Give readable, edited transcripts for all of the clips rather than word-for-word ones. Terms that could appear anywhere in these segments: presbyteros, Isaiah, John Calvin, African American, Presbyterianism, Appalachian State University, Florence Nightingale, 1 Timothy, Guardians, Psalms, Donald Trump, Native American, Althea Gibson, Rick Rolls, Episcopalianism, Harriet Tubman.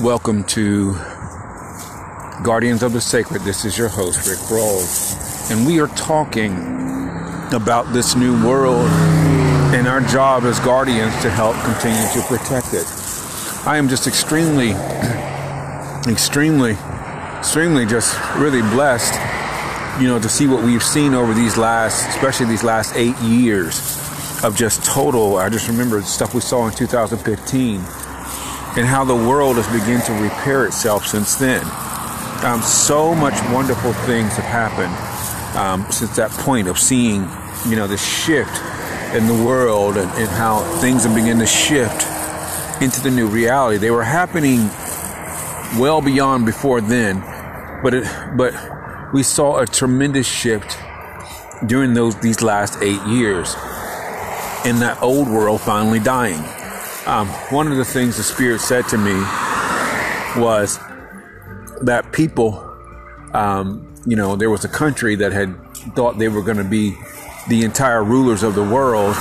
Welcome to Guardians of the Sacred. This is your host, Rick Rolls, and we are talking about this new world and our job as guardians to help continue to protect it. I am just extremely just really blessed, to see what we've seen over these last 8 years of just total. I just remember stuff we saw in 2015. And how the world has begun to repair itself since then. So much wonderful things have happened since that point of seeing, the shift in the world and how things have begun to shift into the new reality. They were happening well beyond before then, but we saw a tremendous shift during these last 8 years, and that old world finally dying. One of the things the Spirit said to me was that people, there was a country that had thought they were going to be the entire rulers of the world.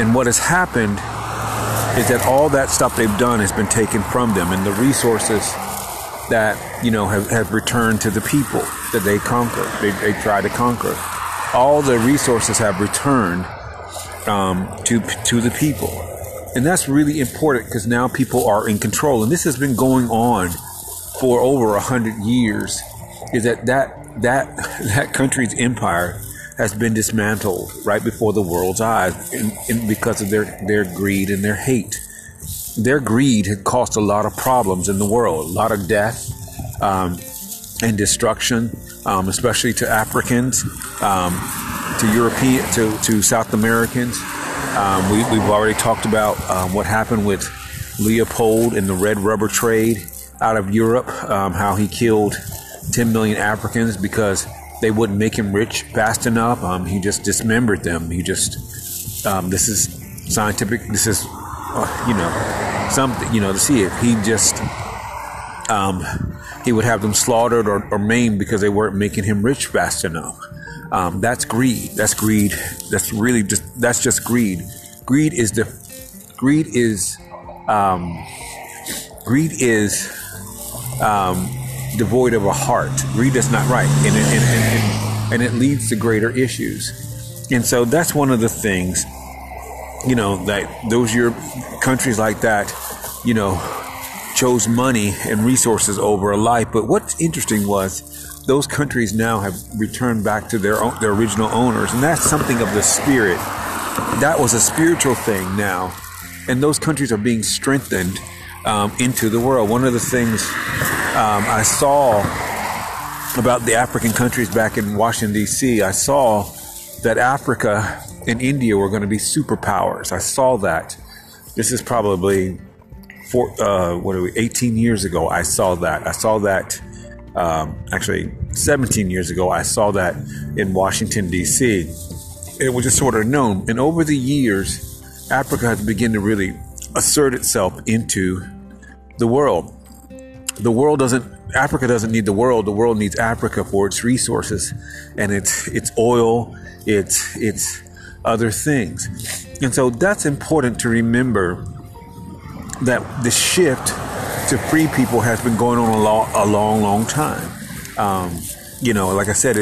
And what has happened is that all that stuff they've done has been taken from them. And the resources that, have returned to the people that they conquered, they tried to conquer. All the resources have returned to the people. And that's really important because now people are in control. And this has been going on for over 100 years, is that country's empire has been dismantled right before the world's eyes and because of their greed and their hate. Their greed had caused a lot of problems in the world, a lot of death and destruction, especially to Africans, to European, to South Americans. We've already talked about what happened with Leopold and the red rubber trade out of Europe, how he killed 10 million Africans because they wouldn't make him rich fast enough. He just dismembered them. He just, this is scientific, this is, something, to see it. He just, he would have them slaughtered or maimed because they weren't making him rich fast enough. That's greed. That's just greed. Greed is devoid of a heart. Greed is not right. And it leads to greater issues. And so that's one of the things, that those countries like that, chose money and resources over a life. But what's interesting was, those countries now have returned back to their original owners. And that's something of the Spirit. That was a spiritual thing now. And those countries are being strengthened into the world. One of the things I saw about the African countries back in Washington, D.C., I saw that Africa and India were going to be superpowers. I saw that. This is probably 18 years ago. I saw that. 17 years ago, I saw that in Washington, D.C. It was just sort of known. And over the years, Africa has begun to really assert itself into the world. Africa doesn't need the world. The world needs Africa for its resources and its oil, its other things. And so that's important to remember, that the shift to free people has been going on a long time. Like I said,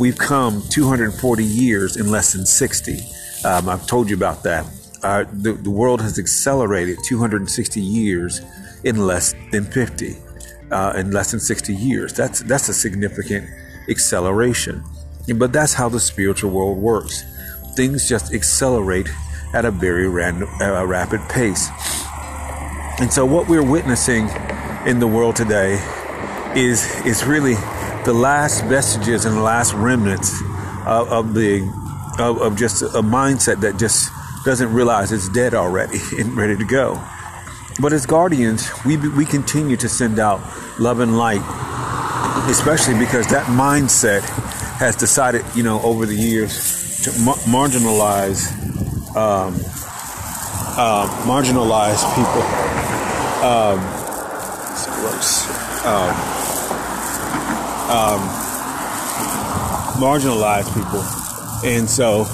we've come 240 years in less than 60. I've told you about that. The world has accelerated 260 years in less than 50, in less than 60 years. That's a significant acceleration. But that's how the spiritual world works. Things just accelerate at a very rapid pace. And so what we're witnessing in the world today is really the last vestiges and the last remnants of just a mindset that just doesn't realize it's dead already and ready to go. But as guardians, we continue to send out love and light, especially because that mindset has decided, over the years to marginalize people. It's gross. Marginalize people, and so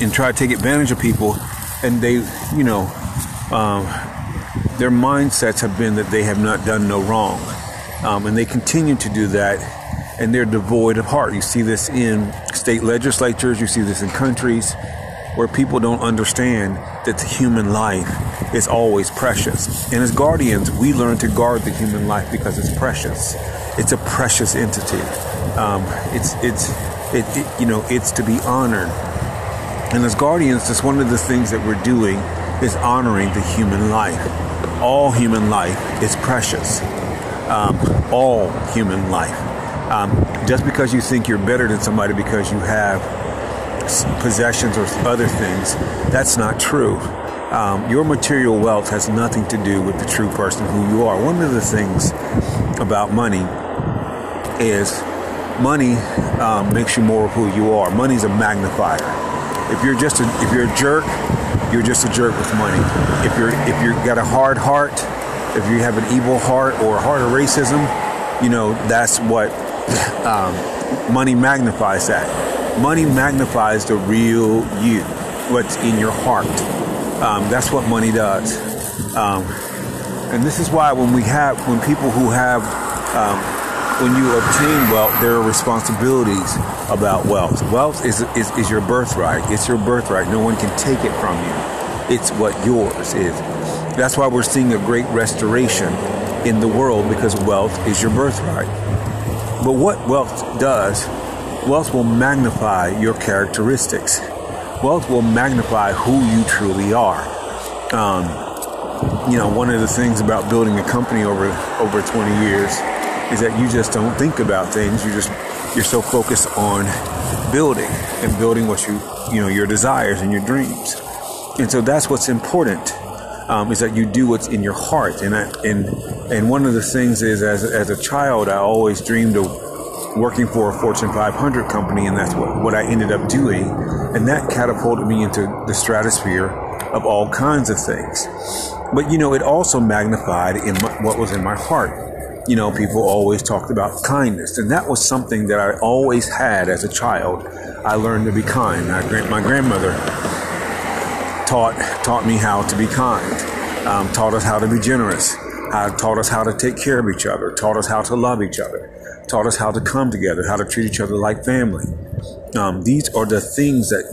and try to take advantage of people, and they their mindsets have been that they have not done no wrong. And they continue to do that, and they're devoid of heart. You see this in state legislatures. You see this in countries where people don't understand that the human life is always precious. And as guardians, we learn to guard the human life because it's precious. It's a precious entity. It's to be honored. And as guardians, that's one of the things that we're doing is honoring the human life. All human life is precious. All human life. Just because you think you're better than somebody because you have possessions or other things, that's not true. Your material wealth has nothing to do with the true person who you are. One of the things about money is money makes you more of who you are. Money's a magnifier. If you're a jerk, you're just a jerk with money. If you've got a hard heart, if you have an evil heart or a heart of racism, that's what money magnifies that. Money magnifies the real you, what's in your heart. That's what money does. And this is why when you obtain wealth, there are responsibilities about wealth. Wealth is your birthright. It's your birthright. No one can take it from you. It's what yours is. That's why we're seeing a great restoration in the world, because wealth is your birthright. But what wealth does, wealth will magnify your characteristics. Wealth will magnify who you truly are. One of the things about building a company over 20 years is that you just don't think about things. You're so focused on building what your desires and your dreams. And so that's what's important, is that you do what's in your heart. And one of the things is, as a child, I always dreamed of working for a Fortune 500 company, and that's what I ended up doing. And that catapulted me into the stratosphere of all kinds of things. But, it also magnified what was in my heart. People always talked about kindness, and that was something that I always had as a child. I learned to be kind. My grandmother taught me how to be kind, taught us how to be generous, taught us how to take care of each other, taught us how to love each other, taught us how to come together, how to treat each other like family. These are the things that,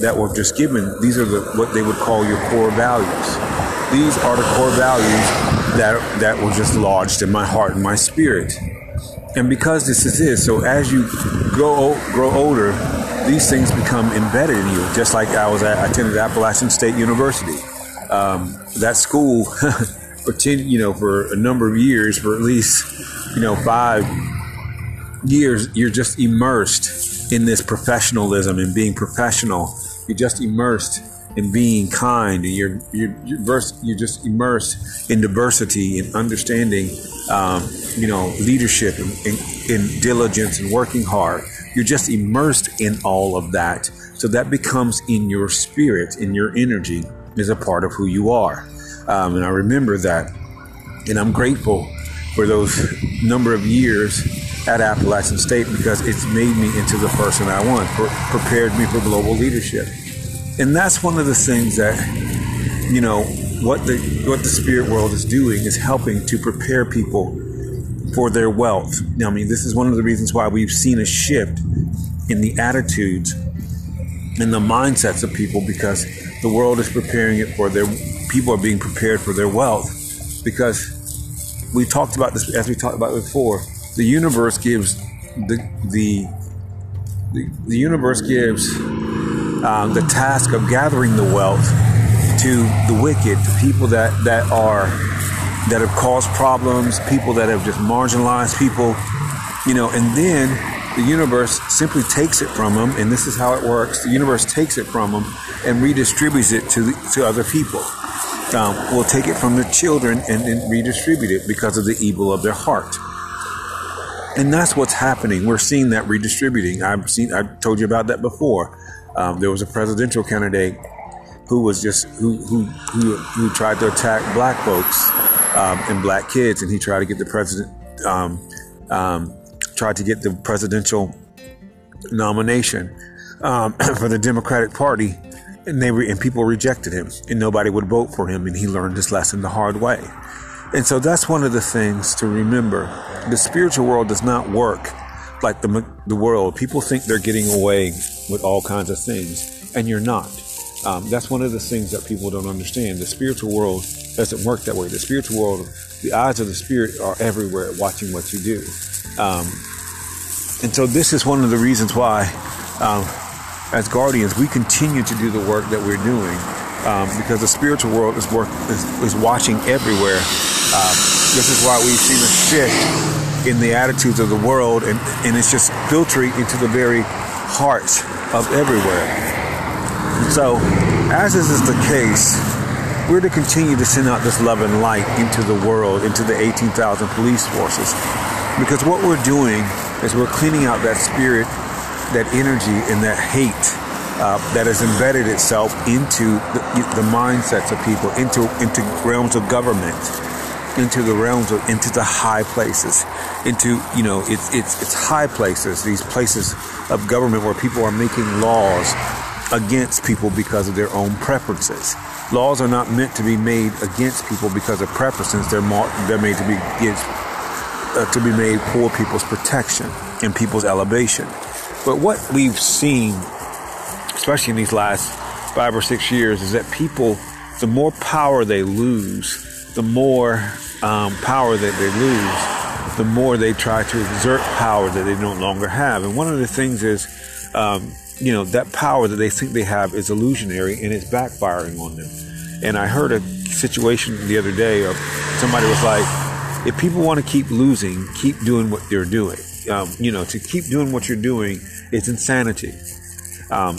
that were just given. These are what they would call your core values. These are the core values that were just lodged in my heart and my spirit. And because this is it, so as you grow older, these things become embedded in you. Just like I attended Appalachian State University. That school, for a number of years, for at least, 5 years, you're just immersed in this professionalism and being professional. You're just immersed and being kind, and you're just immersed in diversity and understanding, leadership and diligence and working hard. You're just immersed in all of that. So that becomes in your spirit, in your energy, is a part of who you are. And I remember that, and I'm grateful for those number of years at Appalachian State, because it's made me into the person I want, prepared me for global leadership. And that's one of the things that, what the spirit world is doing is helping to prepare people for their wealth. This is one of the reasons why we've seen a shift in the attitudes and the mindsets of people, because the world is preparing it for people are being prepared for their wealth. Because we talked about this, as we talked about before, the universe gives the universe gives the task of gathering the wealth to the wicked, to people that have caused problems, people that have just marginalized people, and then the universe simply takes it from them. And this is how it works. The universe takes it from them and redistributes it to other people. Will take it from their children and then redistribute it because of the evil of their heart. And that's what's happening. We're seeing that redistributing. I told you about that before. There was a presidential candidate who tried to attack black folks and black kids, and he tried to get the presidential nomination for the Democratic Party, And people rejected him, and nobody would vote for him, and he learned his lesson the hard way. And so that's one of the things to remember. The spiritual world does not work like the world. People think they're getting away with all kinds of things, and you're not. That's one of the things that people don't understand. The spiritual world doesn't work that way. The spiritual world, the eyes of the spirit are everywhere watching what you do. And so this is one of the reasons why, as Guardians, we continue to do the work that we're doing, because the spiritual world is watching everywhere. This is why we've seen a shift in the attitudes of the world, and it's just filtering into the very hearts of everywhere. So, as this is the case, we're to continue to send out this love and light into the world, into the 18,000 police forces, because what we're doing is we're cleaning out that spirit, that energy, and that hate that has embedded itself into the mindsets of people, into realms of government, into the high places, it's high places, these places of government where people are making laws against people because of their own preferences. Laws are not meant to be made against people because of preferences. They're made to be made for people's protection and people's elevation. But what we've seen, especially in these last 5 or 6 years, is that people, the more power they lose, the more power that they lose, the more they try to exert power that they no longer have. And one of the things is, that power that they think they have is illusionary, and it's backfiring on them. And I heard a situation the other day of somebody was like, if people want to keep losing, keep doing what they're doing. To keep doing what you're doing is insanity. To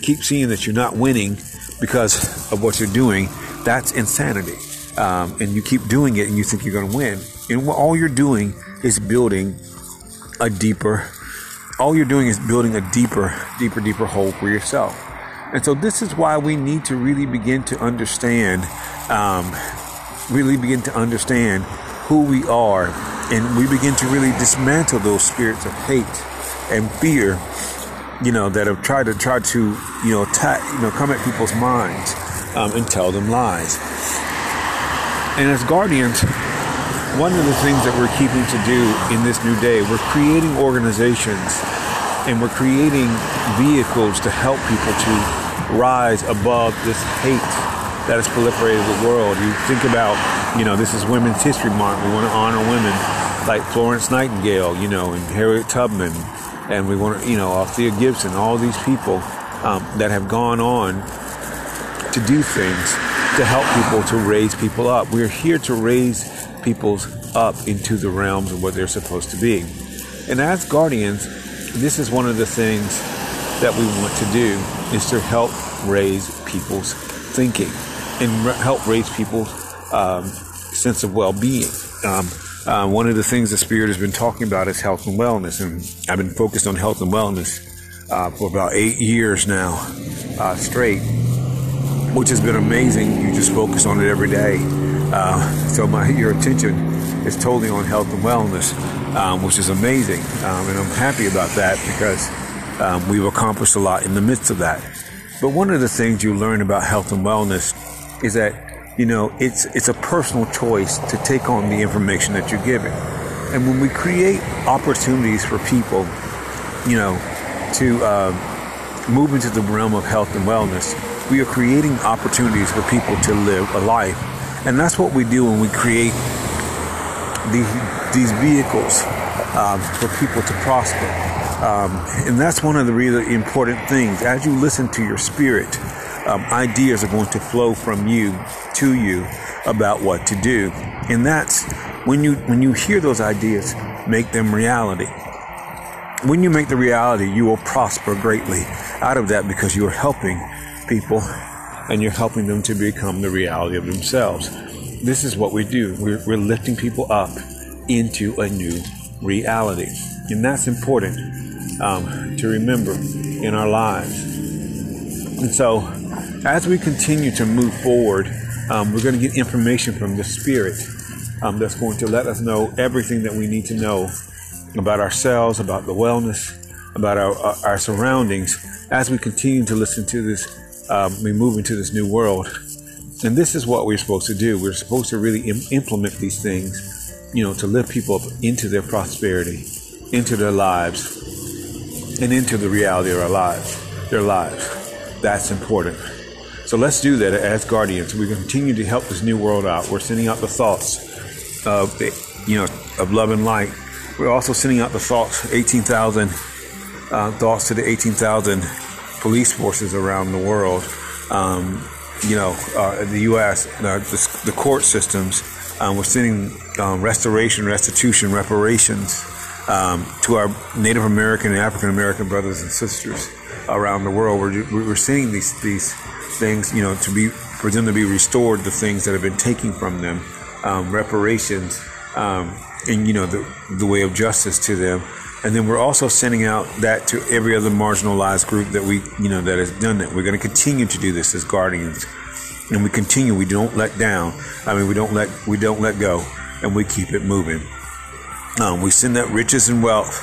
keep seeing that you're not winning because of what you're doing, that's insanity. And you keep doing it and you think you're going to win. And all you're doing is building a deeper hole for yourself. And so this is why we need to really begin to understand, who we are, and we begin to really dismantle those spirits of hate and fear, that have tried to come at people's minds and tell them lies. And as Guardians, one of the things that we're keeping to do in this new day, we're creating organizations and we're creating vehicles to help people to rise above this hate that has proliferated the world. You think about, this is Women's History Month. We want to honor women like Florence Nightingale, and Harriet Tubman, and we want to, Althea Gibson, all these people that have gone on to do things to help people, to raise people up. We're here to raise people up into the realms of what they're supposed to be. And as Guardians, this is one of the things that we want to do, is to help raise people's thinking and help raise people's sense of well-being. One of the things the Spirit has been talking about is health and wellness, and I've been focused on health and wellness for about 8 years now straight, which has been amazing. You just focus on it every day. So your attention is totally on health and wellness, which is amazing, and I'm happy about that because we've accomplished a lot in the midst of that. But one of the things you learn about health and wellness is that, it's a personal choice to take on the information that you're given. And when we create opportunities for people, to move into the realm of health and wellness, we are creating opportunities for people to live a life. And that's what we do when we create these vehicles for people to prosper. And that's one of the really important things. As you listen to your spirit, ideas are going to flow from you to you about what to do. And that's when you hear those ideas, make them reality. When you make the reality, you will prosper greatly out of that, because you are helping people and you're helping them to become the reality of themselves. This is what we do. We're lifting people up into a new reality. And that's important to remember in our lives. And so as we continue to move forward, we're going to get information from the Spirit that's going to let us know everything that we need to know about ourselves, about the wellness, about our surroundings, as we continue to listen to this we move into this new world. And this is what we're supposed to do. We're supposed to really implement these things, you know, to lift people up into their prosperity, into their lives, and into the reality of our lives, their lives. That's important. So let's do that as guardians. We continue to help this new world out. We're sending out the thoughts of, you know, of love and light. We're also sending out the thoughts, 18,000 thoughts to the 18,000 police forces around the world. You know, the U.S., the court systems, we're sending restoration, restitution, reparations to our Native American and African American brothers and sisters around the world. We're sending these things, you know, for them to be restored, the things that have been taken from them, reparations, and, you know, the way of justice to them. And then we're also sending out that to every other marginalized group that we, you know, that has done that. We're going to continue to do this as guardians, and we continue. We don't let down. I mean, we don't let go, and we keep it moving. We send that riches and wealth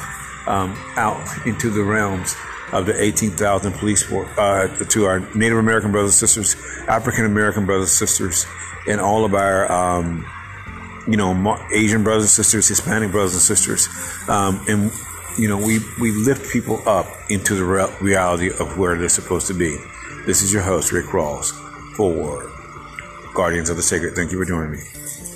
out into the realms of the 18,000 police force to our Native American brothers and sisters, African American brothers and sisters, and all of our. You know, Asian brothers and sisters, Hispanic brothers and sisters, and you know, we lift people up into the reality of where they're supposed to be. This is your host, Rick Rolls, for Guardians of the Sacred. Thank you for joining me.